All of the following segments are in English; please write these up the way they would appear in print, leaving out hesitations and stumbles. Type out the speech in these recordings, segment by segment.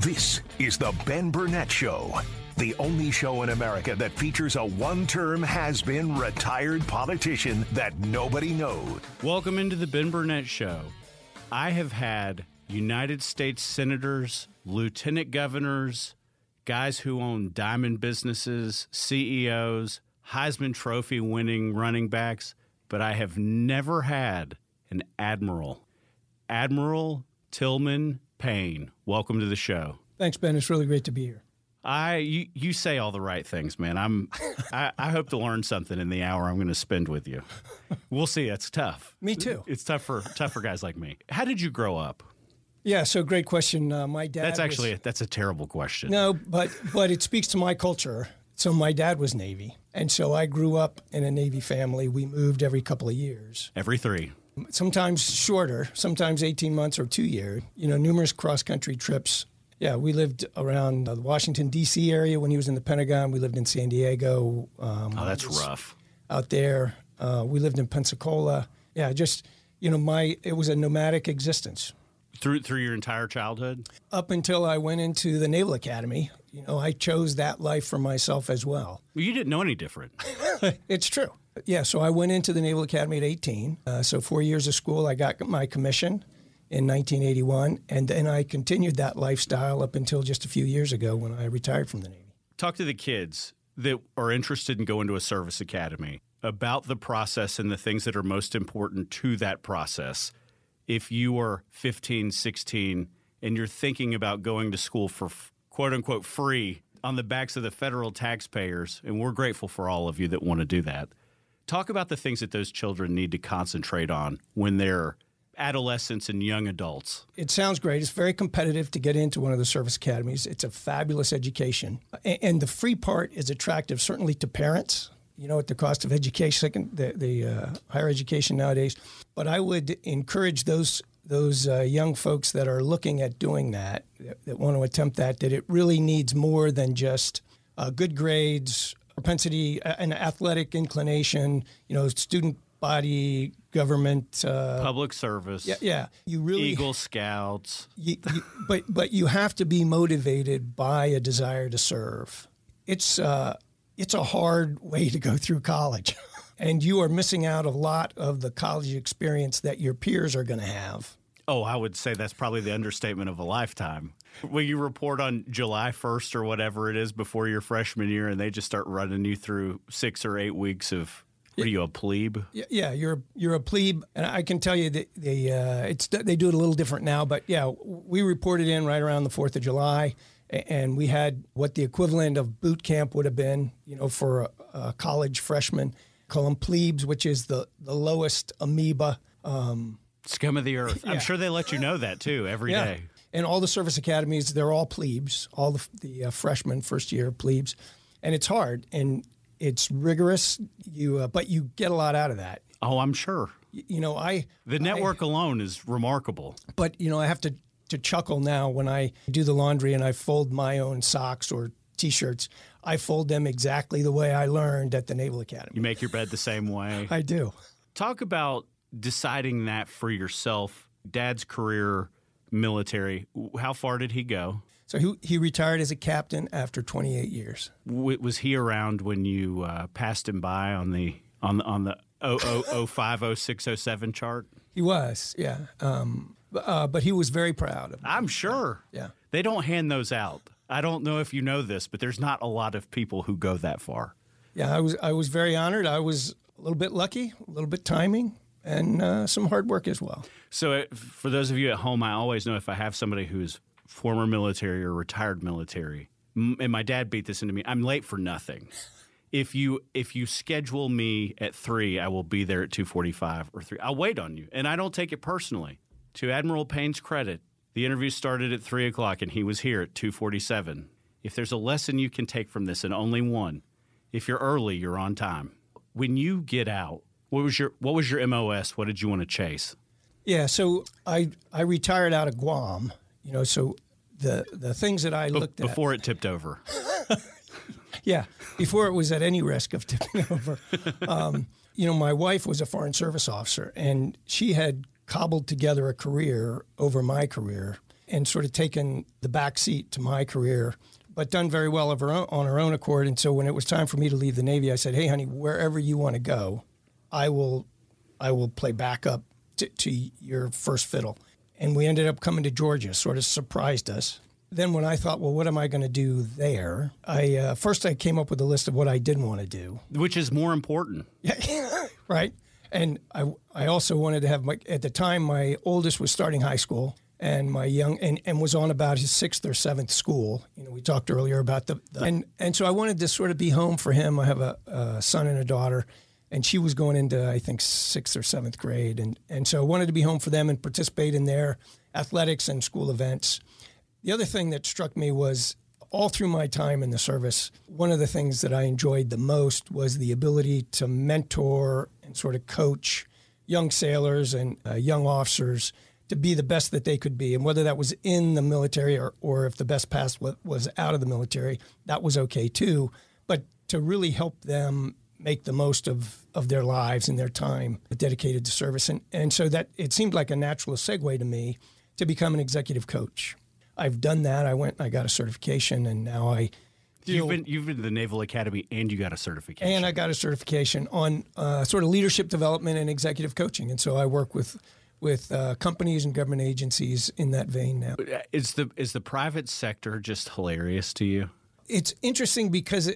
This is the Ben Burnett Show, the only show in America that features a one-term has-been retired politician that nobody knows. Welcome into the Ben Burnett Show. I have had United States senators, lieutenant governors, guys who own diamond businesses, CEOs, Heisman Trophy-winning running backs, but I have never had an admiral. Admiral Tilghman Payne, welcome to the show. Thanks, Ben. It's really great to be here. You say all the right things, man. I hope to learn something in the hour I'm going to spend with you. We'll see. It's tough. Me too. It's tough for guys like me. How did you grow up? Yeah, so great question. My dad. That's a terrible question. No, but it speaks to my culture. So my dad was Navy, and so I grew up in a Navy family. We moved every couple of years. Every three. Sometimes shorter. Sometimes 18 months or 2 years. You know, numerous cross-country trips. Yeah, we lived around the Washington, D.C. area when he was in the Pentagon. We lived in San Diego. That's rough. Out there. We lived in Pensacola. Yeah, just, you know, it was a nomadic existence. Through your entire childhood? Up until I went into the Naval Academy. You know, I chose that life for myself as well. Well, you didn't know any different. It's true. Yeah, so I went into the Naval Academy at 18. So 4 years of school, I got my commission in 1981, and then I continued that lifestyle up until just a few years ago when I retired from the Navy. Talk to the kids that are interested in going to a service academy about the process and the things that are most important to that process. If you are 15, 16, and you're thinking about going to school for quote-unquote free on the backs of the federal taxpayers, and we're grateful for all of you that want to do that, talk about the things that those children need to concentrate on when they're adolescents and young adults. It sounds great. It's very competitive to get into one of the service academies. It's a fabulous education. And the free part is attractive, certainly to parents, you know, at the cost of education, the higher education nowadays. But I would encourage those young folks that are looking at doing that want to attempt that it really needs more than just good grades, propensity, an athletic inclination, you know, student body, government, public service. Yeah, you really Eagle Scouts. But you have to be motivated by a desire to serve. It's a hard way to go through college, and you are missing out a lot of the college experience that your peers are going to have. Oh, I would say that's probably the understatement of a lifetime. When you report on July 1st or whatever it is before your freshman year, and they just start running you through 6 or 8 weeks of. What are you, a plebe? Yeah, you're a plebe, and I can tell you that they do it a little different now. But yeah, we reported in right around the 4th of July, and we had what the equivalent of boot camp would have been, you know, for a college freshman. Call them plebes, which is the lowest amoeba, scum of the earth. Yeah. I'm sure they let you know that too every day. And all the service academies, they're all plebes, all the freshmen, first year plebes, and it's hard and. It's rigorous, but you get a lot out of that. Oh, I'm sure. You know, the network alone is remarkable. But, you know, I have to chuckle now when I do the laundry and I fold my own socks or T-shirts. I fold them exactly the way I learned at the Naval Academy. You make your bed the same way. I do. Talk about deciding that for yourself. Dad's career, military, how far did he go? So he retired as a captain after 28 years. Was he around when you passed him by on the 0005, 06, 07 chart? He was, yeah. But he was very proud of me. I'm sure. Yeah. They don't hand those out. I don't know if you know this, but there's not a lot of people who go that far. Yeah, I was very honored. I was a little bit lucky, a little bit timing. And some hard work as well. So for those of you at home, I always know if I have somebody who's former military or retired military, and my dad beat this into me, I'm late for nothing. If you schedule me at 3, I will be there at 2:45 or 3. I'll wait on you, and I don't take it personally. To Admiral Payne's credit, The interview started at 3 o'clock, and he was here at 2:47. If there's a lesson you can take from this, and only one, if you're early, you're on time. When you get out, what was your MOS? What did you want to chase? Yeah, so I retired out of Guam, you know, so the things that I looked at— Before it tipped over. Yeah, before it was at any risk of tipping over. You know, my wife was a Foreign Service officer, and she had cobbled together a career over my career and sort of taken the back seat to my career, but done very well of her own, on her own accord. And so when it was time for me to leave the Navy, I said, hey, honey, wherever you want to go, I will play backup to your first fiddle. And we ended up coming to Georgia, sort of surprised us. Then when I thought, well, what am I going to do there? I came up with a list of what I didn't want to do. Which is more important. Yeah, right. And I also wanted to have at the time, my oldest was starting high school. And my young was on about his 6th or 7th school. You know, we talked earlier about and so I wanted to sort of be home for him. I have a son and a daughter, and she was going into, I think, 6th or 7th grade, and so I wanted to be home for them and participate in their athletics and school events. The other thing that struck me was all through my time in the service, one of the things that I enjoyed the most was the ability to mentor and sort of coach young sailors and young officers to be the best that they could be. And whether that was in the military or if the best path was out of the military, that was okay too. But to really help them make the most of their lives and their time dedicated to service. And so that it seemed like a natural segue to me to become an executive coach. I've done that. I went and I got a certification, and now I feel— You've been to the Naval Academy and you got a certification. And I got a certification on sort of leadership development and executive coaching. And so I work with companies and government agencies in that vein now. Is the private sector just hilarious to you? It's interesting because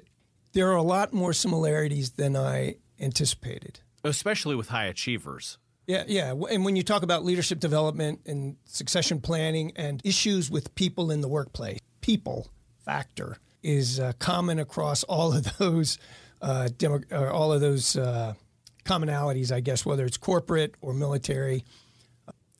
there are a lot more similarities than I anticipated. Especially with high achievers. Yeah. And when you talk about leadership development and succession planning and issues with people in the workplace, people factor is common across all of those commonalities, I guess, whether it's corporate or military.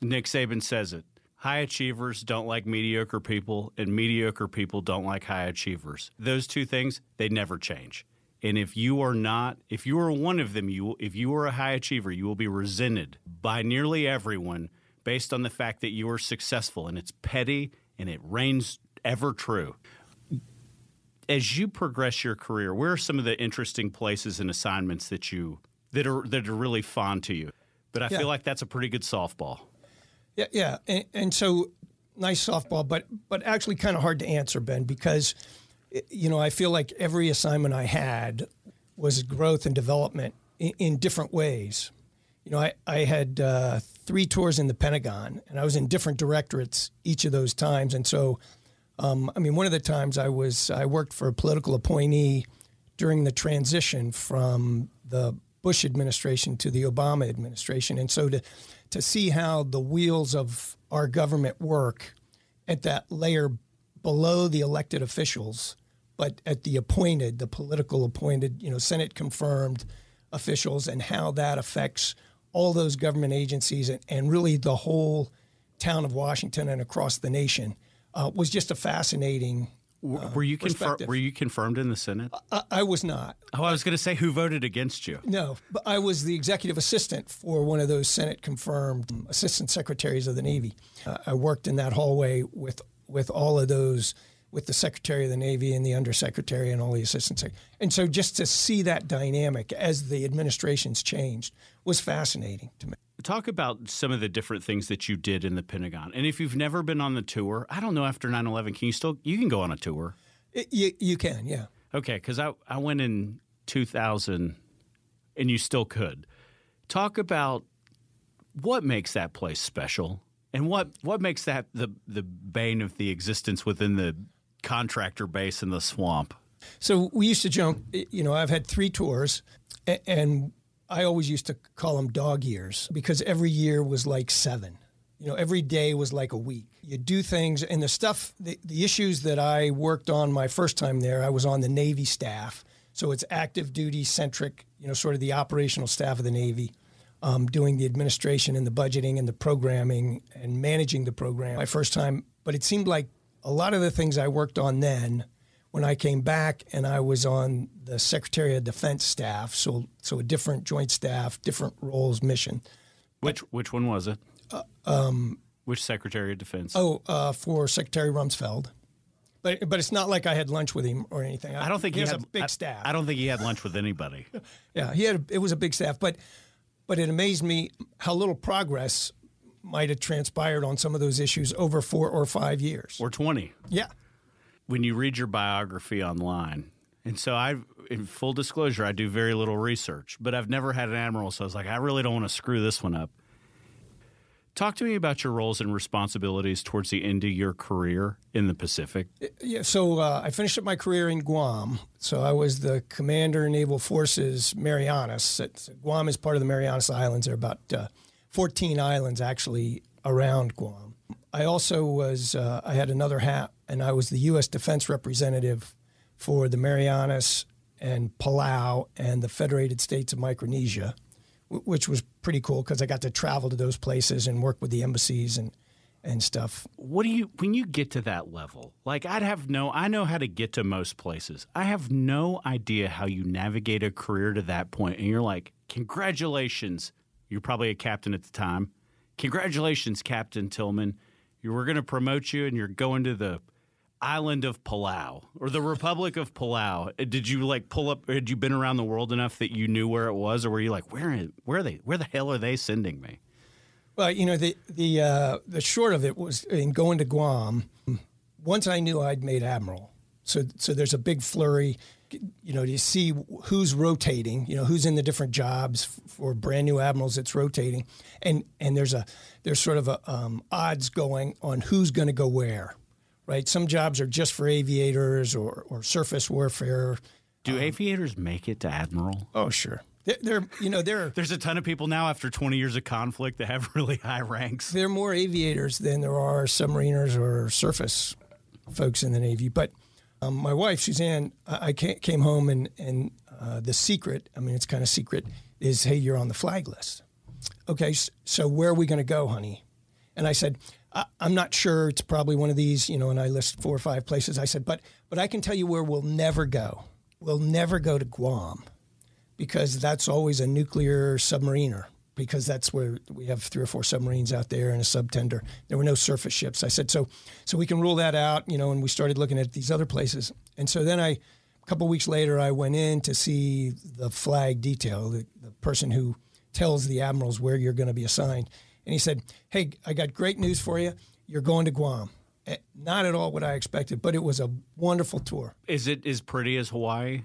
Nick Saban says it. High achievers don't like mediocre people, and mediocre people don't like high achievers. Those two things, they never change. And if you are one of them, if you are a high achiever, you will be resented by nearly everyone based on the fact that you are successful, and it's petty, and it reigns ever true. As you progress your career, where are some of the interesting places and assignments that are really fond to you? But I feel like that's a pretty good softball. Yeah. And so nice softball, but actually kind of hard to answer, Ben, because, you know, I feel like every assignment I had was growth and development in different ways. You know, I had 3 tours in the Pentagon, and I was in different directorates each of those times. And so, one of the times I worked for a political appointee during the transition from the Bush administration to the Obama administration. And so to see how the wheels of our government work at that layer below the elected officials, but at the political appointed, you know, Senate confirmed officials, and how that affects all those government agencies and really the whole town of Washington and across the nation was just a fascinating Were you confirmed in the Senate? I was not. Oh, I was going to say, who voted against you? No, but I was the executive assistant for one of those Senate-confirmed assistant secretaries of the Navy. I worked in that hallway with all of those, with the Secretary of the Navy and the Undersecretary and all the assistants. And so just to see that dynamic as the administrations changed was fascinating to me. Talk about some of the different things that you did in the Pentagon. And if you've never been on the tour, I don't know, after 9/11, you can go on a tour. You can, yeah. Okay, because I went in 2000, and you still could. Talk about what makes that place special, and what makes that the bane of the existence within the contractor base in the swamp. So we used to joke, you know, I've had 3 tours, and I always used to call them dog years, because every year was like 7. You know, every day was like a week. You do things, and the stuff, the issues that I worked on my first time there, I was on the Navy staff. So it's active duty centric, you know, sort of the operational staff of the Navy. doing the administration and the budgeting and the programming and managing the program my first time. But it seemed like a lot of the things I worked on then, when I came back and I was on the Secretary of Defense staff, so a different joint staff, different roles, mission. Which one was it? Which Secretary of Defense? For Secretary Rumsfeld. But it's not like I had lunch with him or anything. I don't think he had a big staff. I don't think he had lunch with anybody. Yeah, it was a big staff, but it amazed me how little progress might have transpired on some of those issues over 4 or 5 years or 20. Yeah. When you read your biography online, and so in full disclosure, I do very little research, but I've never had an admiral, so I was like, I really don't want to screw this one up. Talk to me about your roles and responsibilities towards the end of your career in the Pacific. Yeah, so I finished up my career in Guam. So I was the commander in Naval Forces Marianas. Guam is part of the Marianas Islands. There are about 14 islands actually around Guam. I also was I had another hat, and I was the U.S. Defense Representative for the Marianas and Palau and the Federated States of Micronesia, which was pretty cool because I got to travel to those places and work with the embassies and stuff. What do you, when you get to that level, like I know how to get to most places. I have no idea how you navigate a career to that point. And you're like, congratulations. You're probably a captain at the time. Congratulations, Captain Tilghman. We're going to promote you and you're going to the island of Palau or the Republic of Palau. Did you like pull up? Had you been around the world enough that you knew where it was, or were you like, where are they? Where the hell are they sending me? Well, you know, the short of it was in going to Guam. Once I knew I'd made admiral, so there's a big flurry. You know, you see who's rotating. You know, who's in the different jobs for brand new admirals. It's rotating, and there's sort of a odds going on who's going to go where. Right, some jobs are just for aviators or surface warfare. Do aviators make it to admiral? Oh, sure. There's a ton of people now after 20 years of conflict that have really high ranks. There are more aviators than there are submariners or surface folks in the Navy. But my wife, Suzanne, I came home and the secret, I mean, it's kind of secret, is, hey, you're on the flag list. Okay, so where are we going to go, honey? And I said, I'm not sure. It's probably one of these, you know, and I list 4 or 5 places. I said, but I can tell you where we'll never go. We'll never go to Guam because that's always a nuclear submariner because that's where we have 3 or 4 submarines out there and a subtender. There were no surface ships. I said, so we can rule that out, you know, and we started looking at these other places. And so then a couple of weeks later, I went in to see the flag detail, the person who tells the admirals where you're going to be assigned. And he said, hey, I got great news for you. You're going to Guam. Not at all what I expected, but it was a wonderful tour. Is it as pretty as Hawaii?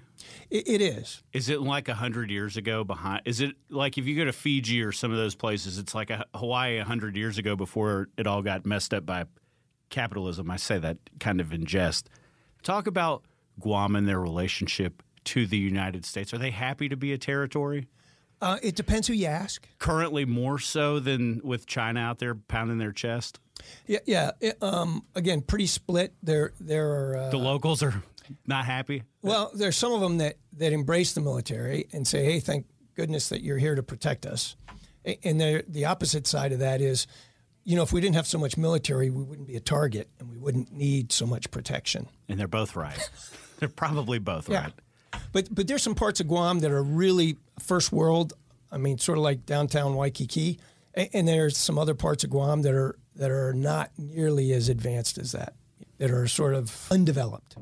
It is. Is it like 100 years ago behind? Is it like if you go to Fiji or some of those places, it's like Hawaii 100 years ago before it all got messed up by capitalism. I say that kind of in jest. Talk about Guam and their relationship to the United States. Are they happy to be a territory? It depends who you ask. Currently more so than with China out there pounding their chest? Yeah. Again, pretty split. There are the locals are not happy? Well, there's some of them that embrace the military and say, hey, thank goodness that you're here to protect us. And the opposite side of that is, you know, if we didn't have so much military, we wouldn't be a target and we wouldn't need so much protection. And they're both right. They're probably both right. But there's some parts of Guam that are really first world. I mean, sort of like downtown Waikiki, and there's some other parts of Guam that are not nearly as advanced as that. That are sort of undeveloped.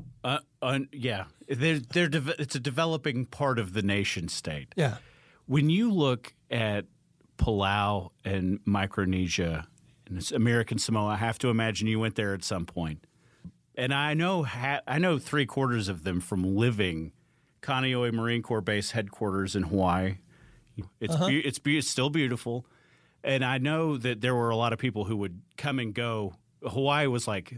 Yeah, it's a developing part of the nation state. Yeah. When you look at Palau and Micronesia and it's American Samoa, I have to imagine you went there at some point. And I know 3/4 of them from living. Kaneohe Marine Corps Base headquarters in Hawaii. It's still beautiful. And I know that there were a lot of people who would come and go. Hawaii was like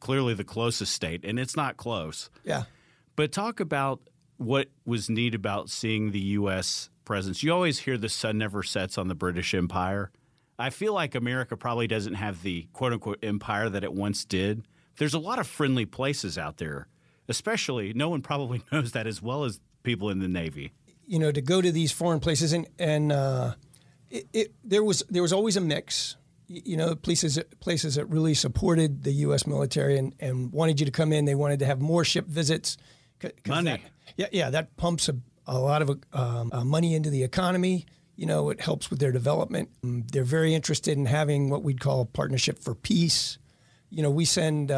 clearly the closest state, and it's not close. Yeah. But talk about what was neat about seeing the U.S. presence. You always hear the sun never sets on the British Empire. I feel like America probably doesn't have the quote-unquote empire that it once did. There's a lot of friendly places out there. Especially, no one probably knows that as well as people in the Navy. You know, to go to these foreign places, and There was always a mix. You know, places that really supported the U.S. military and wanted you to come in. They wanted to have more ship visits. Money. That pumps a lot of money into the economy. You know, it helps with their development. They're very interested in having what we'd call partnership for peace. You know, we send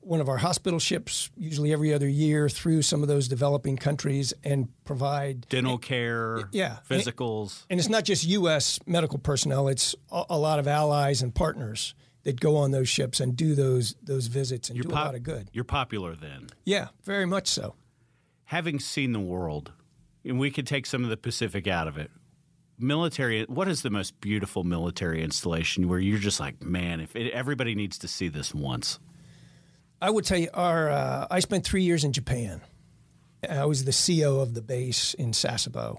one of our hospital ships usually every other year through some of those developing countries and provide dental care, physicals. And it's not just U.S. medical personnel. It's a lot of allies and partners that go on those ships and do those visits and do a lot of good. You're popular then. Yeah, very much so. Having seen the world, and we could take some of the Pacific out of it, military, what is the most beautiful military installation where you're just like, man, everybody needs to see this once? I would tell you, I spent 3 years in Japan. I was the CO of the base in Sasebo,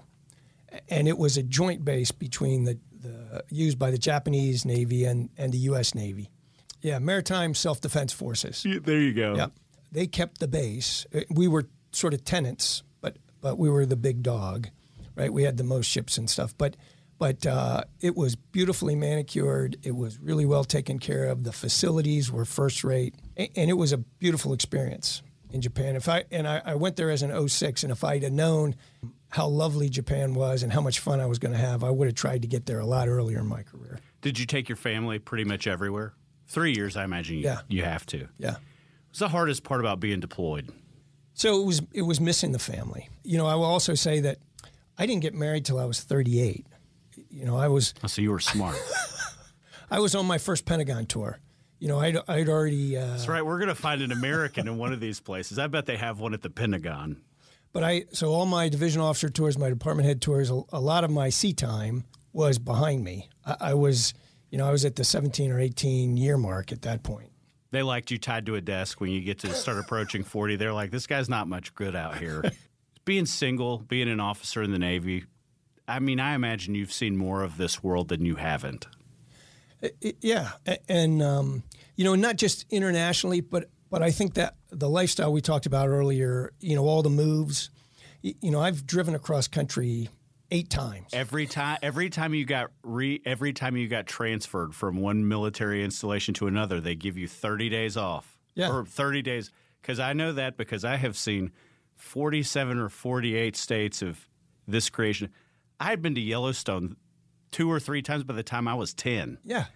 and it was a joint base between the used by the Japanese Navy and the U.S. Navy. Yeah, Maritime Self-Defense Forces. There you go. Yeah, they kept the base. We were sort of tenants, but we were the big dog. Right, we had the most ships and stuff, but it was beautifully manicured. It was really well taken care of. The facilities were first rate, and it was a beautiful experience in Japan. I went there as an 06, and if I'd have known how lovely Japan was and how much fun I was going to have, I would have tried to get there a lot earlier in my career. Did you take your family pretty much everywhere? 3 years, I imagine. You have to. Yeah. What's the hardest part about being deployed? So it was missing the family. You know, I will also say that I didn't get married till I was 38. You know, I was. Oh, so you were smart. I was on my first Pentagon tour. You know, I'd already. That's right. We're going to find an American in one of these places. I bet they have one at the Pentagon. But so all my division officer tours, my department head tours, a lot of my sea time was behind me. I was at the 17 or 18 year mark at that point. They liked you tied to a desk when you get to start approaching 40. They're like, this guy's not much good out here. Being single, being an officer in the Navy, I mean, I imagine you've seen more of this world than you haven't. Yeah. And, you know, not just internationally, but I think that the lifestyle we talked about earlier, you know, all the moves, you know, I've driven across country 8 times. Every time you got transferred from one military installation to another, they give you 30 days off. Yeah. Or 30 days. Because I know that because I have seen 47 or 48 states of this creation. I had been to Yellowstone 2 or 3 times by the time I was 10. Yeah.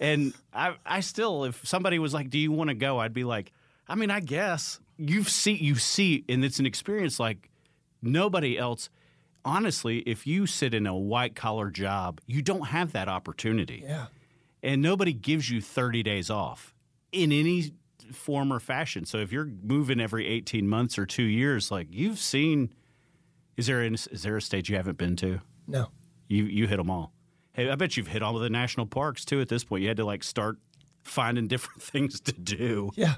And I still, if somebody was like, do you want to go? I'd be like, I mean, I guess. You see, and it's an experience like nobody else. Honestly, if you sit in a white-collar job, you don't have that opportunity. Yeah. And nobody gives you 30 days off in any form or fashion. So if you're moving every 18 months or 2 years, like you've seen, is there a state you haven't been to? No. You hit them all. Hey, I bet you've hit all of the national parks too at this point. You had to like start finding different things to do. Yeah.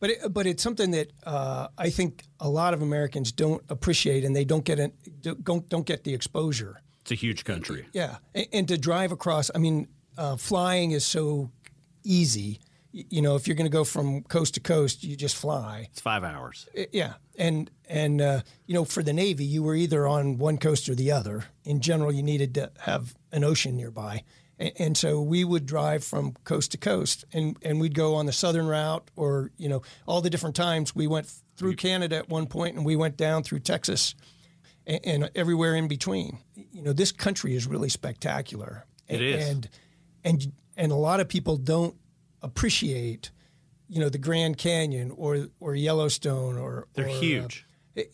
But it's something that I think a lot of Americans don't appreciate, and they don't get the exposure. It's a huge country. Yeah. And to drive across, I mean, flying is so easy. You know, if you're going to go from coast to coast, you just fly. It's 5 hours. Yeah. And you know, for the Navy, you were either on one coast or the other. In general, you needed to have an ocean nearby. And so we would drive from coast to coast. And we'd go on the southern route or, you know, all the different times. We went through Canada at one point, and we went down through Texas and everywhere in between. You know, this country is really spectacular. It is. And a lot of people don't appreciate, you know, the Grand Canyon or Yellowstone or they're huge.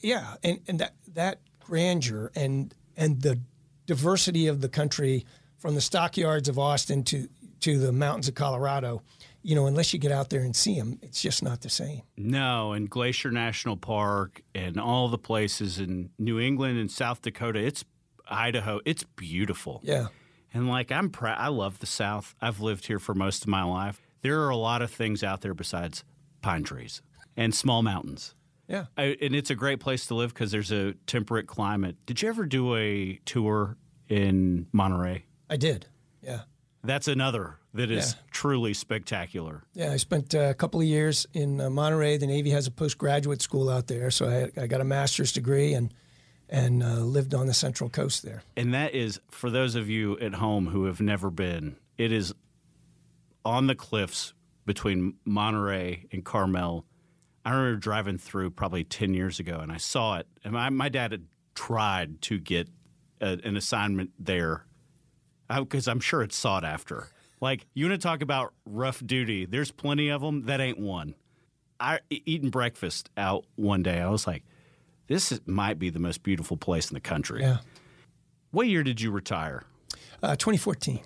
Yeah. And that grandeur and the diversity of the country from the stockyards of Austin to the mountains of Colorado, you know, unless you get out there and see them, it's just not the same. No. And Glacier National Park and all the places in New England and South Dakota, it's Idaho. It's beautiful. Yeah. And like, I'm proud. I love the South. I've lived here for most of my life. There are a lot of things out there besides pine trees and small mountains. Yeah. And it's a great place to live because there's a temperate climate. Did you ever do a tour in Monterey? I did, yeah. That's another that is truly spectacular. Yeah, I spent a couple of years in Monterey. The Navy has a postgraduate school out there, so I got a master's degree, and and lived on the Central Coast there. And that is, for those of you at home who have never been, it is on the cliffs between Monterey and Carmel. I remember driving through probably 10 years ago, and I saw it. And my dad had tried to get an assignment there because I'm sure it's sought after. Like, you want to talk about rough duty. There's plenty of them. That ain't one. I eating breakfast out one day, I was like, might be the most beautiful place in the country. Yeah. What year did you retire? 2014.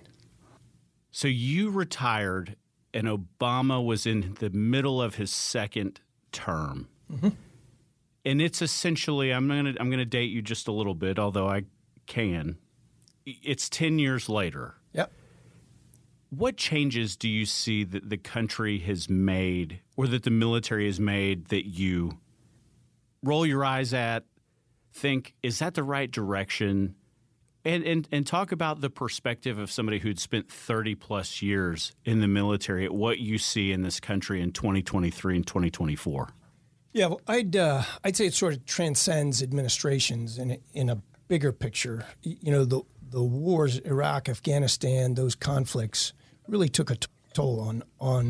So you retired, and Obama was in the middle of his second term. Mm-hmm. And it's essentially, I'm gonna date you just a little bit, although I can. It's 10 years later. Yep. What changes do you see that the country has made or that the military has made that you roll your eyes at, think, is that the right direction? And talk about the perspective of somebody who'd spent 30-plus years in the military at what you see in this country in 2023 and 2024. Yeah, well, I'd say it sort of transcends administrations in a bigger picture. You know, the wars, Iraq, Afghanistan, those conflicts really took a toll on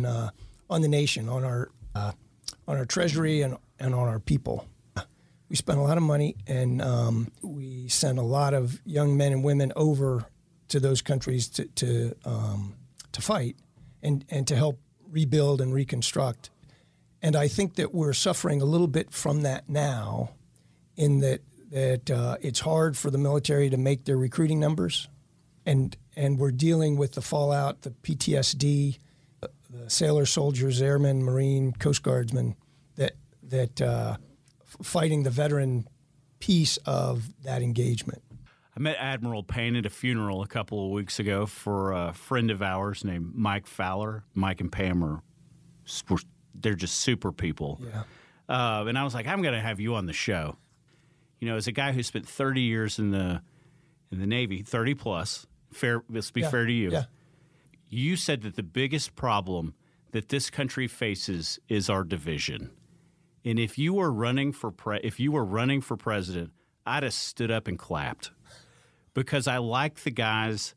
the nation, on our treasury, and on our people. We spent a lot of money, and we sent a lot of young men and women over to those countries to fight and to help rebuild and reconstruct. And I think that we're suffering a little bit from that now, in that it's hard for the military to make their recruiting numbers, and we're dealing with the fallout, the PTSD, the sailors, soldiers, airmen, marine, coast guardsmen that fighting the veteran piece of that engagement. I met Admiral Payne at a funeral a couple of weeks ago for a friend of ours named Mike Fowler. Mike and Pam they're just super people. Yeah. And I was like, I'm going to have you on the show. You know, as a guy who spent 30 years in the Navy, 30 plus, let's be fair to you. Yeah. You said that the biggest problem that this country faces is our division. And if you were running for president, I'd have stood up and clapped, because I like the guys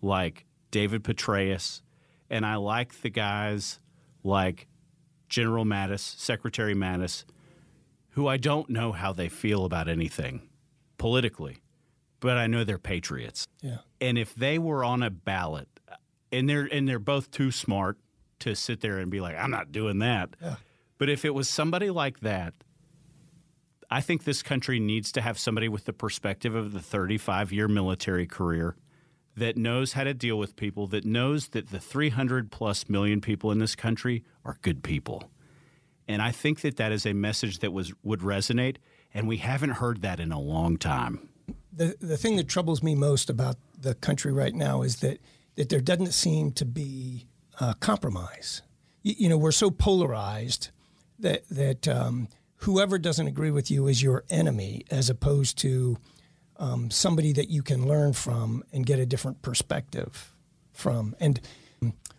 like David Petraeus, and I like the guys like General Mattis, Secretary Mattis, who I don't know how they feel about anything politically, but I know they're patriots. Yeah. And if they were on a ballot, and they're both too smart to sit there and be like, I'm not doing that. Yeah. But if it was somebody like that, I think this country needs to have somebody with the perspective of the 35-year military career that knows how to deal with people, that knows that the 300-plus million people in this country are good people. And I think that is a message that would resonate, and we haven't heard that in a long time. The thing that troubles me most about the country right now is that there doesn't seem to be compromise. You know, we're so polarized that whoever doesn't agree with you is your enemy, as opposed to somebody that you can learn from and get a different perspective from. And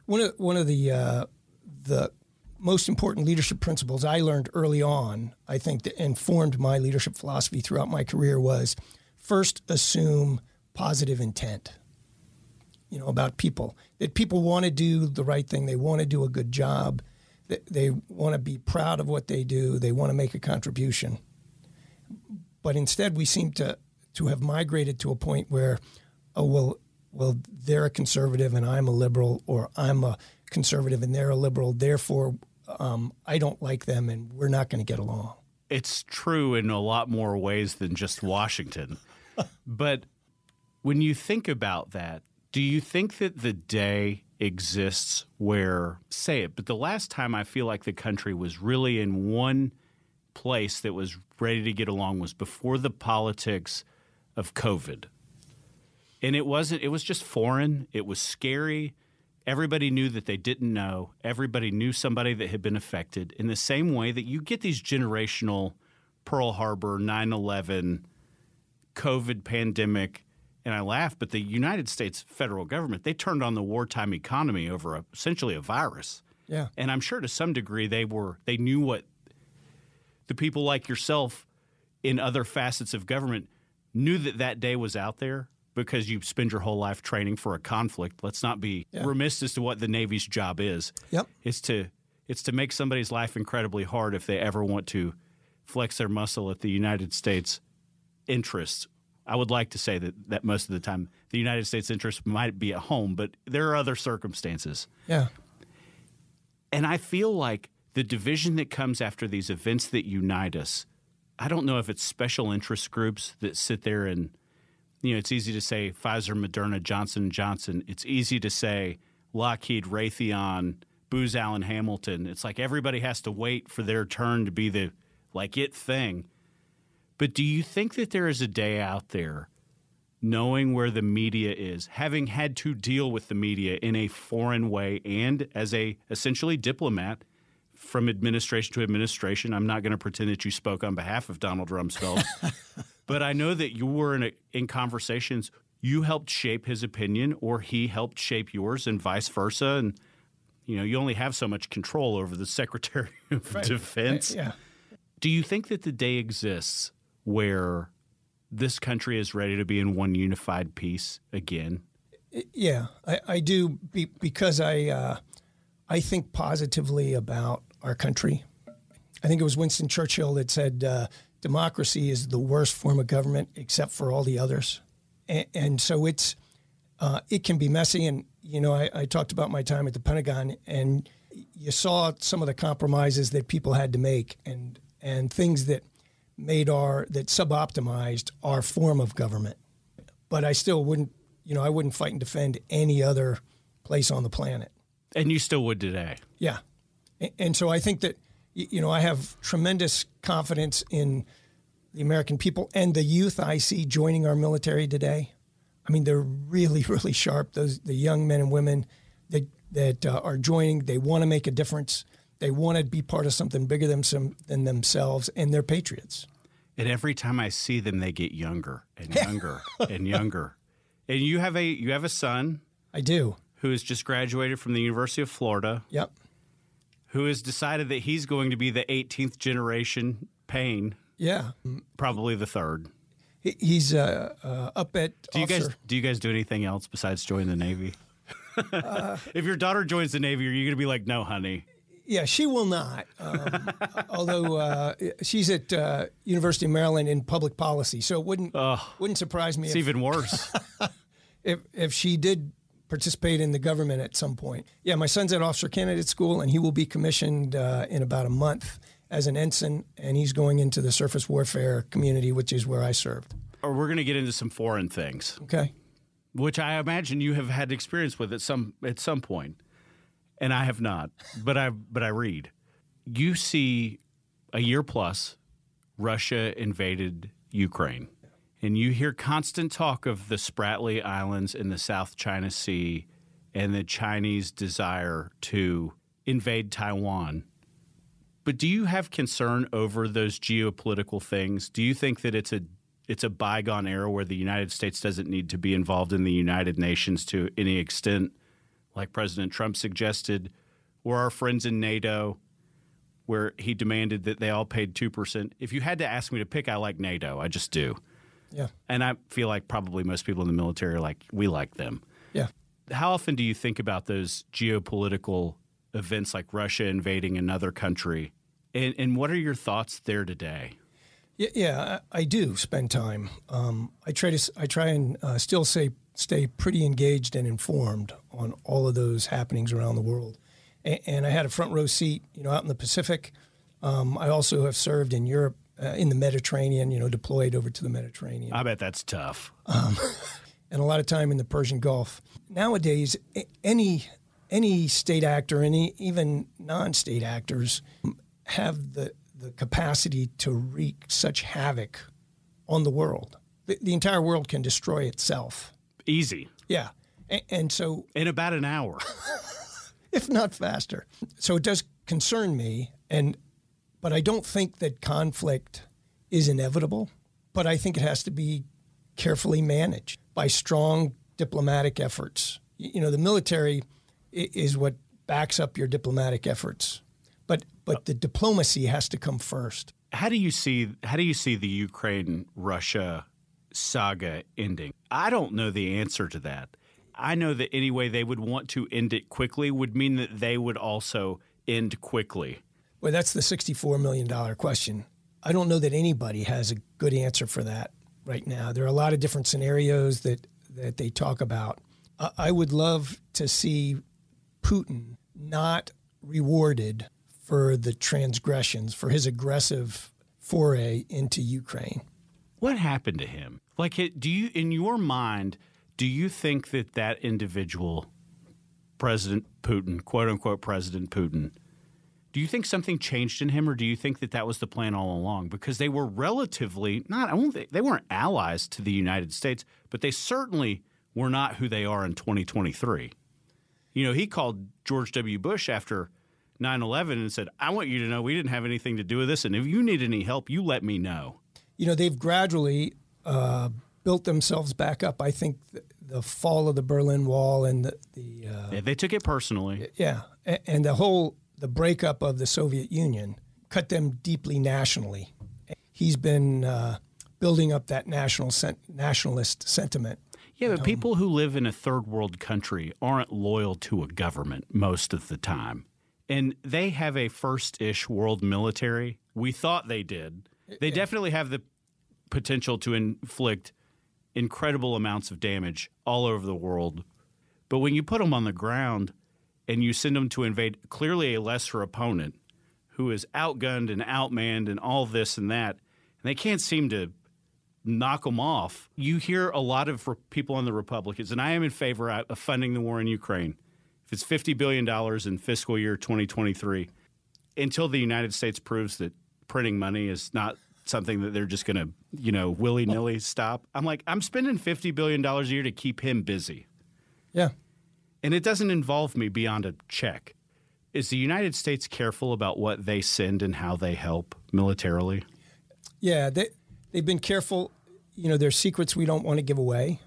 one of the most important leadership principles I learned early on, I think, that informed my leadership philosophy throughout my career was first assume positive intent. You know, about people, that people want to do the right thing, they want to do a good job, that they want to be proud of what they do, they want to make a contribution. But instead, we seem to have migrated to a point where, oh, well, they're a conservative and I'm a liberal, or I'm a conservative and they're a liberal, therefore I don't like them and we're not going to get along. It's true in a lot more ways than just Washington. But when you think about that, do you think that the day exists where, say it, but the last time I feel like the country was really in one place that was ready to get along was before the politics of COVID. And it was just foreign. It was scary. Everybody knew that they didn't know. Everybody knew somebody that had been affected, in the same way that you get these generational Pearl Harbor, 9-11, COVID pandemic. And I laugh, but the United States federal government, they turned on the wartime economy over essentially a virus. Yeah. And I'm sure to some degree they knew what the people like yourself in other facets of government knew that that day was out there because you spend your whole life training for a conflict. Let's not be remiss as to what the Navy's job is. Yep. It's to make somebody's life incredibly hard if they ever want to flex their muscle at the United States interests. I would like to say that most of the time the United States interests might be at home, but there are other circumstances. Yeah. And I feel like the division that comes after these events that unite us, I don't know if it's special interest groups that sit there and, you know, it's easy to say Pfizer, Moderna, Johnson & Johnson. It's easy to say Lockheed, Raytheon, Booz Allen Hamilton. It's like everybody has to wait for their turn to be the it thing. But do you think that there is a day out there, knowing where the media is, having had to deal with the media in a foreign way and as a essentially diplomat from administration to administration? I'm not going to pretend that you spoke on behalf of Donald Rumsfeld, but I know that you were in conversations. You helped shape his opinion, or he helped shape yours, and vice versa. And you know, you only have so much control over the Secretary of Defense. Yeah. Do you think that the day exists where this country is ready to be in one unified piece again? Yeah, I do, because I think positively about our country. I think it was Winston Churchill that said democracy is the worst form of government except for all the others. And so it's it can be messy. And, you know, I talked about my time at the Pentagon, and you saw some of the compromises that people had to make and things that suboptimized our form of government. But I still wouldn't, you know, I wouldn't fight and defend any other place on the planet. And you still would today. Yeah. And so I think that, you know, I have tremendous confidence in the American people and the youth I see joining our military today. I mean, they're really, really sharp. The young men and women that are joining, they want to make a difference. They want to be part of something bigger than themselves, and they're patriots. And every time I see them, they get younger and younger and younger. And you have a son. I do. Who has just graduated from the University of Florida. Yep. Who has decided that he's going to be the 18th generation Payne. Yeah. Probably the third. He's up at officer. Do you guys do anything else besides join the Navy? If your daughter joins the Navy, are you going to be like, no, honey? Yeah, she will not, although she's at University of Maryland in public policy, so it wouldn't surprise me. It's even worse. if she did participate in the government at some point. Yeah, my son's at Officer Candidate School, and he will be commissioned in about a month as an ensign, and he's going into the Surface Warfare community, which is where I served. Or we're going to get into some foreign things. Okay. Which I imagine you have had experience with at some point. And I have not, but I read. You see a year plus Russia invaded Ukraine, and you hear constant talk of the Spratly Islands in the South China Sea and the Chinese desire to invade Taiwan. But do you have concern over those geopolitical things? Do you think that it's a bygone era where the United States doesn't need to be involved in the United Nations to any extent, like President Trump suggested, or our friends in NATO, where he demanded that they all paid 2%. If you had to ask me to pick, I like NATO. I just do. Yeah. And I feel like probably most people in the military are like, we like them. Yeah. How often do you think about those geopolitical events like Russia invading another country? And what are your thoughts there today? Yeah, I do spend time. I try and still stay pretty engaged and informed on all of those happenings around the world. And I had a front row seat, you know, out in the Pacific. I also have served in Europe, in the Mediterranean, you know, deployed over to the Mediterranean. I bet that's tough. And a lot of time in the Persian Gulf. Nowadays, any state actor, any even non-state actors have the capacity to wreak such havoc on the world. The entire world can destroy itself. Easy. Yeah. And so... in about an hour. If not faster. So it does concern me, but I don't think that conflict is inevitable, but I think it has to be carefully managed by strong diplomatic efforts. You know, the military is what backs up your diplomatic efforts. But the diplomacy has to come first. How do you see the Ukraine-Russia saga ending? I don't know the answer to that. I know that any way they would want to end it quickly would mean that they would also end quickly. Well, that's the $64 million question. I don't know that anybody has a good answer for that right now. There are a lot of different scenarios that they talk about. I would love to see Putin not rewarded for the transgressions, for his aggressive foray into Ukraine. What happened to him? Like, do you, in your mind, do you think that individual, President Putin, quote-unquote President Putin, do you think something changed in him, or do you think that was the plan all along? Because they were relatively they weren't allies to the United States, but they certainly were not who they are in 2023. You know, he called George W. Bush after 9/11 and said, I want you to know we didn't have anything to do with this, and if you need any help, you let me know. You know, they've gradually built themselves back up. I think the fall of the Berlin Wall and they took it personally. Yeah, and the breakup of the Soviet Union cut them deeply nationally. He's been building up that nationalist sentiment. Yeah, but people who live in a third world country aren't loyal to a government most of the time. And they have a first-ish world military. We thought they did. They definitely have the potential to inflict incredible amounts of damage all over the world. But when you put them on the ground and you send them to invade clearly a lesser opponent who is outgunned and outmanned and all this and that, and they can't seem to knock them off. You hear a lot of people on the Republicans, and I am in favor of funding the war in Ukraine. If it's $50 billion in fiscal year 2023, until the United States proves that printing money is not something that they're just going to, you know, willy-nilly stop, I'm like, I'm spending $50 billion a year to keep him busy. Yeah. And it doesn't involve me beyond a check. Is the United States careful about what they send and how they help militarily? Yeah, they've been careful. You know, there's secrets we don't want to give away.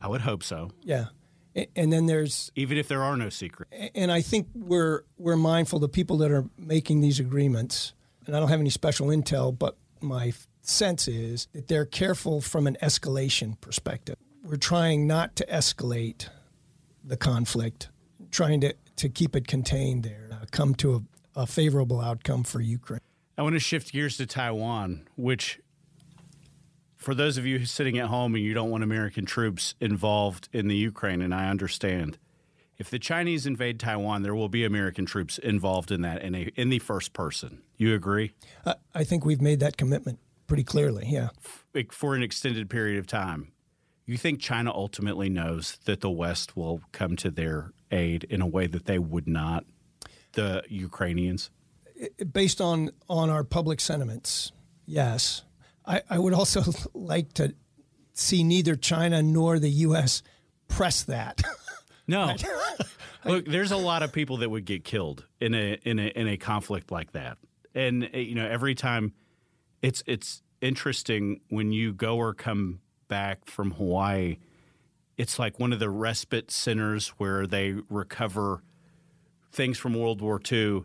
I would hope so. Yeah. And then there's... Even if there are no secrets. And I think we're mindful, the people that are making these agreements, and I don't have any special intel, but my sense is that they're careful from an escalation perspective. We're trying not to escalate the conflict, trying to keep it contained there, come to a favorable outcome for Ukraine. I want to shift gears to Taiwan, which, for those of you sitting at home and you don't want American troops involved in the Ukraine, and I understand, if the Chinese invade Taiwan, there will be American troops involved in that in the first person. You agree? I think we've made that commitment pretty clearly, yeah. For an extended period of time. You think China ultimately knows that the West will come to their aid in a way that they would not, the Ukrainians? Based on our public sentiments, yes. I would also like to see neither China nor the U.S. press that. No. Look, there's a lot of people that would get killed in a conflict like that. And, you know, every time it's interesting when you go or come back from Hawaii, it's like one of the respite centers where they recover things from World War II.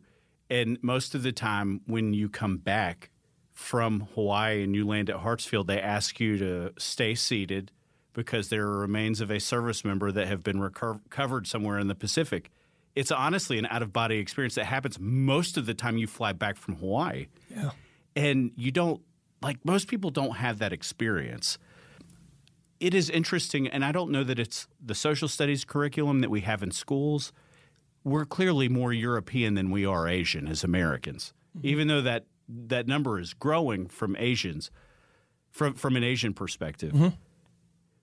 And most of the time when you come back from Hawaii and you land at Hartsfield, they ask you to stay seated because there are remains of a service member that have been recovered somewhere in the Pacific. It's honestly an out-of-body experience that happens most of the time you fly back from Hawaii. Yeah. And you don't – like most people don't have that experience. It is interesting, and I don't know that it's the social studies curriculum that we have in schools. We're clearly more European than we are Asian as Americans, mm-hmm. even though that number is growing from Asians, from an Asian perspective. Mm-hmm.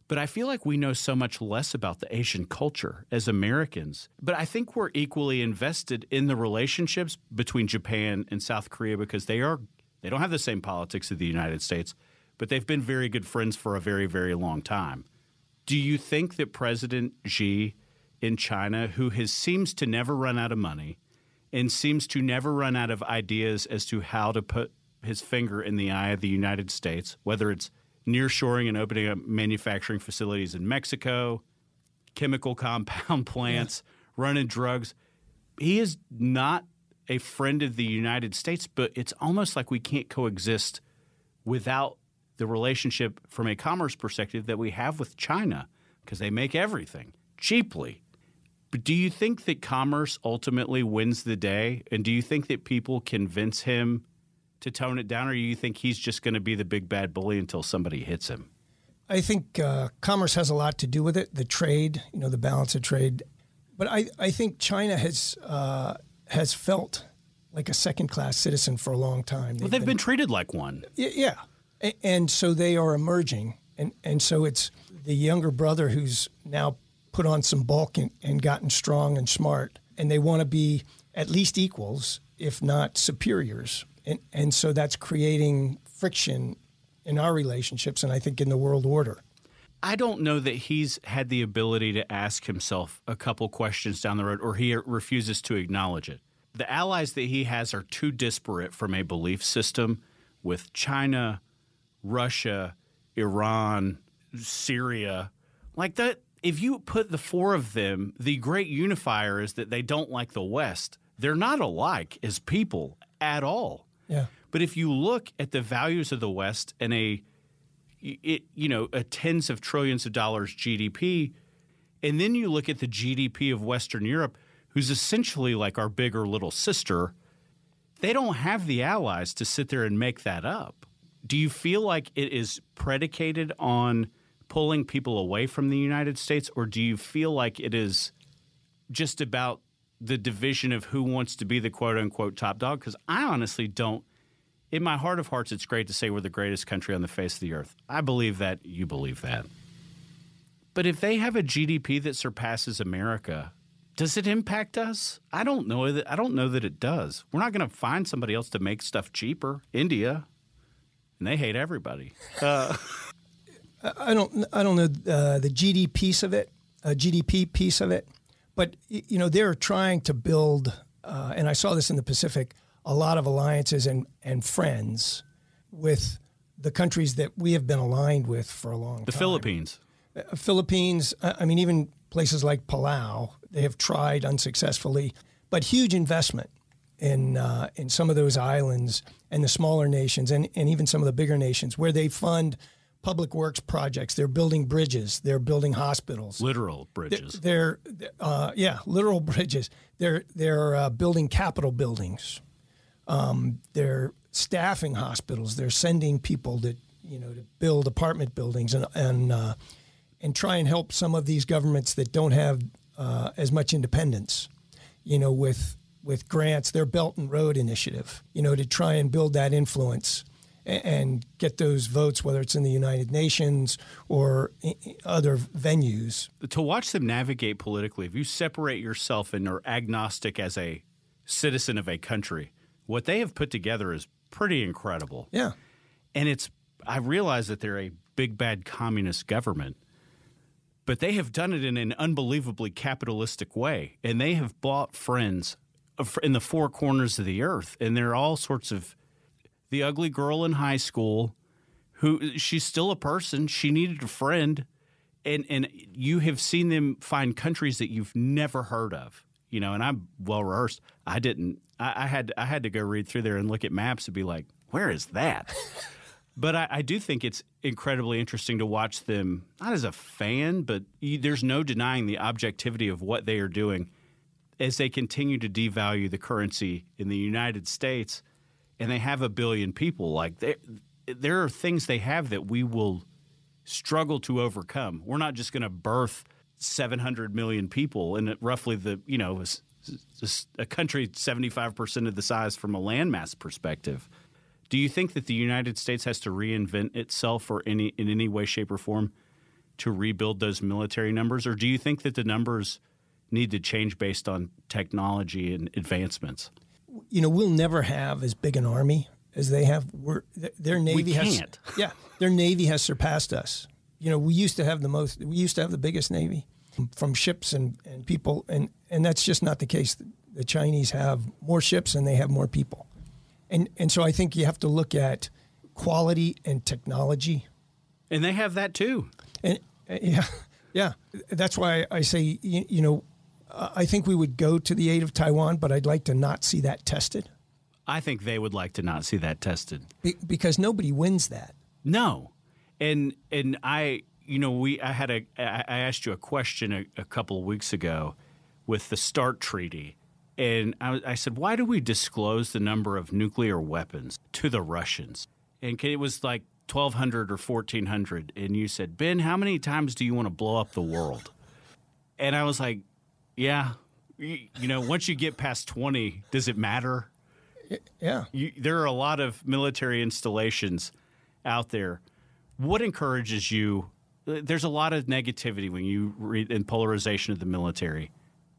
But I feel like we know so much less about the Asian culture as Americans. But I think we're equally invested in the relationships between Japan and South Korea because they don't have the same politics as the United States. But they've been very good friends for a very, very long time. Do you think that President Xi in China, who seems to never run out of money and seems to never run out of ideas as to how to put his finger in the eye of the United States, whether it's nearshoring and opening up manufacturing facilities in Mexico, chemical compound plants, running drugs, he is not a friend of the United States, but it's almost like we can't coexist without the relationship from a commerce perspective that we have with China, because they make everything cheaply. But do you think that commerce ultimately wins the day? And do you think that people convince him to tone it down, or do you think he's just going to be the big bad bully until somebody hits him? I think commerce has a lot to do with it, the trade, you know, the balance of trade. But I think China has felt like a second-class citizen for a long time. Well, they've been treated like one. Yeah. And so they are emerging. And so it's the younger brother who's now put on some bulk and gotten strong and smart, and they want to be at least equals, if not superiors. And so that's creating friction in our relationships and I think in the world order. I don't know that he's had the ability to ask himself a couple questions down the road, or he refuses to acknowledge it. The allies that he has are too disparate from a belief system, with China, Russia, Iran, Syria. Like that, if you put the four of them, the great unifier is that they don't like the West. They're not alike as people at all. Yeah. But if you look at the values of the West and a tens of trillions of dollars GDP, and then you look at the GDP of Western Europe, who's essentially like our bigger little sister, they don't have the allies to sit there and make that up. Do you feel like it is predicated on pulling people away from the United States, or do you feel like it is just about the division of who wants to be the quote-unquote top dog? Because I honestly don't. In my heart of hearts, it's great to say we're the greatest country on the face of the earth. I believe that. You believe that. But if they have a GDP that surpasses America, does it impact us? I don't know that it does. We're not going to find somebody else to make stuff cheaper. India, and they hate everybody. I don't know the GDP piece of it. But, you know, they're trying to build, and I saw this in the Pacific, a lot of alliances and friends with the countries that we have been aligned with for a long time. The Philippines. I mean, even places like Palau, they have tried unsuccessfully, but huge investment in some of those islands and the smaller nations and even some of the bigger nations where they fund public works projects. They're building bridges. They're building hospitals. Literal bridges. Literal bridges. They're building capital buildings. They're staffing hospitals. They're sending people to build apartment buildings and try and help some of these governments that don't have as much independence, with grants. Their Belt and Road Initiative, to try and build that influence and get those votes, whether it's in the United Nations or other venues. To watch them navigate politically, if you separate yourself and are agnostic as a citizen of a country, what they have put together is pretty incredible. Yeah. And I realize that they're a big, bad communist government, but they have done it in an unbelievably capitalistic way. And they have bought friends in the four corners of the earth, and they're all sorts of... The ugly girl in high school, she's still a person. She needed a friend. And you have seen them find countries that you've never heard of. And I'm well rehearsed. I had to go read through there and look at maps and be like, where is that? But I do think it's incredibly interesting to watch them, not as a fan, but there's no denying the objectivity of what they are doing as they continue to devalue the currency in the United States. And they have a billion people. Like there are things they have that we will struggle to overcome. We're not just going to birth 700 million people in roughly a country 75% of the size from a landmass perspective. Do you think that the United States has to reinvent itself or in any way, shape, or form to rebuild those military numbers? Or do you think that the numbers need to change based on technology and advancements? We'll never have as big an army as they have. Their Navy has surpassed us. We used to have the biggest Navy from ships and people. And that's just not the case. The Chinese have more ships and they have more people. And so I think you have to look at quality and technology. And they have that too. And yeah. That's why I say, I think we would go to the aid of Taiwan, but I'd like to not see that tested. I think they would like to not see that tested. Because nobody wins that. No. And I, you know, I asked you a question a couple of weeks ago with the START Treaty. And I said, why do we disclose the number of nuclear weapons to the Russians? And it was like 1,200 or 1,400. And you said, Ben, how many times do you want to blow up the world? And I was like, yeah. You know, once you get past 20, does it matter? Yeah. There are a lot of military installations out there. What encourages you? There's a lot of negativity when you read in polarization of the military.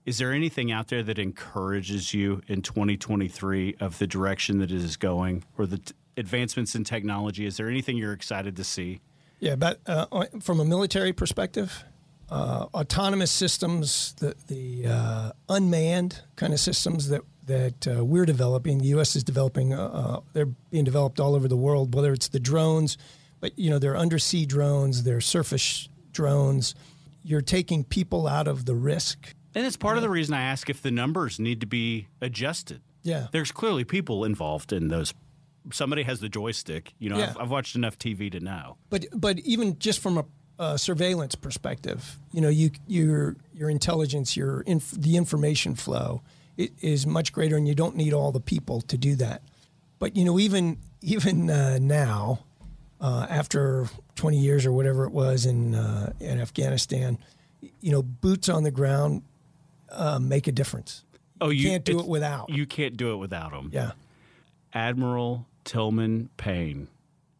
Is there anything out there that encourages you in 2023 of the direction that it is going or the advancements in technology? Is there anything you're excited to see? Yeah, but from a military perspective, autonomous systems, the unmanned kind of systems that we're developing, the U.S. is developing, they're being developed all over the world, whether it's the drones, but, you know, they're undersea drones, they're surface drones. You're taking people out of the risk. And it's part of the reason I ask if the numbers need to be adjusted. Yeah. There's clearly people involved in those. Somebody has the joystick. You know, yeah. I've watched enough TV to know. But even just from a surveillance perspective, you know, your intelligence, the information flow, it is much greater, and you don't need all the people to do that. But, you know, even now, after 20 years or whatever it was in Afghanistan, you know, boots on the ground make a difference. Oh, you can't do it without. You can't do it without them. Yeah. Admiral Tilghman Payne,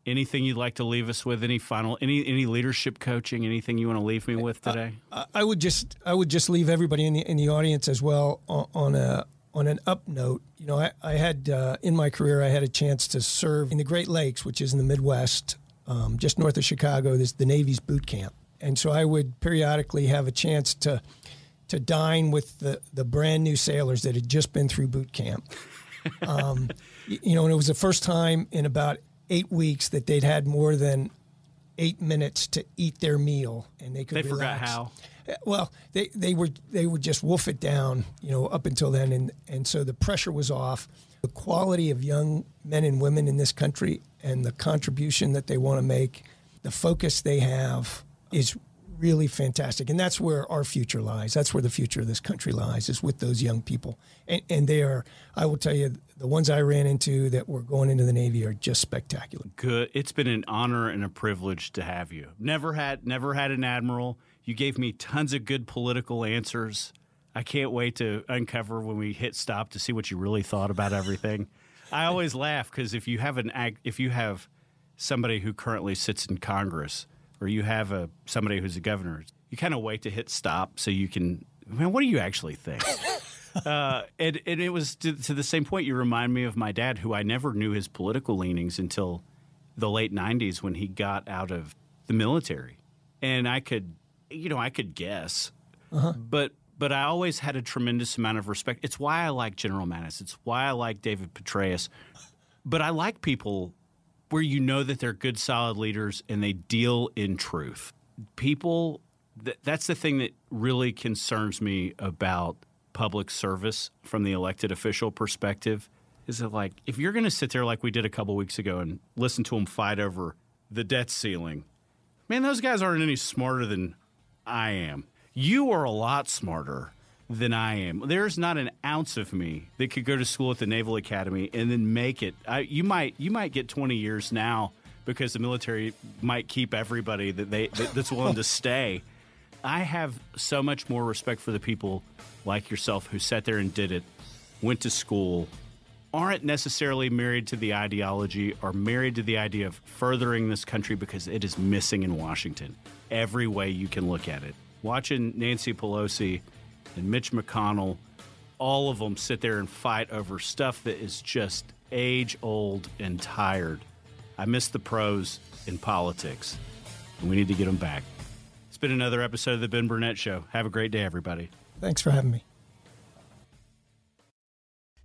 anything you'd like to leave us with? Any final, any leadership coaching? Anything you want to leave me with today? I would just leave everybody in the audience as well on an up note. You know, I had in my career, I had a chance to serve in the Great Lakes, which is in the Midwest, just north of Chicago. This is the Navy's boot camp, and so I would periodically have a chance to dine with the brand new sailors that had just been through boot camp. You know, and it was the first time in about 8 weeks that they'd had more than 8 minutes to eat their meal, and they could. They relax. Forgot how. Well, they were just wolf it down, you know, up until then, and so the pressure was off. The quality of young men and women in this country and the contribution that they want to make, the focus they have is really fantastic, and that's where our future lies. That's where the future of this country lies, is with those young people. And they are, I will tell you, the ones I ran into that were going into the Navy are just spectacular. Good. It's been an honor and a privilege to have you. Never had an admiral. You gave me tons of good political answers. I can't wait to uncover when we hit stop to see what you really thought about everything. I always laugh because if you have somebody who currently sits in Congress, or you have somebody who's a governor, you kind of wait to hit stop so you can, man, what do you actually think? And it was to the same point, you remind me of my dad, who I never knew his political leanings until the late 90s when he got out of the military. And I could guess, uh-huh. But I always had a tremendous amount of respect. It's why I like General Mattis. It's why I like David Petraeus. But I like people where you know that they're good, solid leaders and they deal in truth. People, that's the thing that really concerns me about public service from the elected official perspective, is that, like, if you're going to sit there like we did a couple weeks ago and listen to them fight over the debt ceiling, man, those guys aren't any smarter than I am. You are a lot smarter than I am. There's not an ounce of me that could go to school at the Naval Academy and then make it. You might get 20 years now because the military might keep everybody that's willing to stay. I have so much more respect for the people like yourself who sat there and did it, went to school, aren't necessarily married to the ideology or married to the idea of furthering this country, because it is missing in Washington every way you can look at it. Watching Nancy Pelosi and Mitch McConnell, all of them sit there and fight over stuff that is just age-old and tired. I miss the pros in politics, and we need to get them back. It's been another episode of The Ben Burnett Show. Have a great day, everybody. Thanks for having me.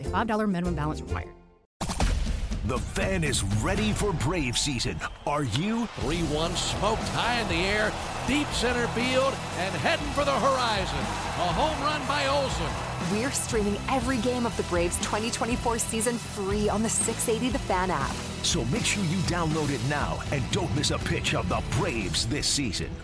a $5 minimum balance required. The fan is ready for Brave season. Are you? 3-1 smoked high in the air, deep center field, and heading for the horizon. A home run by Olsen. We're streaming every game of the Braves 2024 season free on the 680 The Fan app. So make sure you download it now and don't miss a pitch of the Braves this season.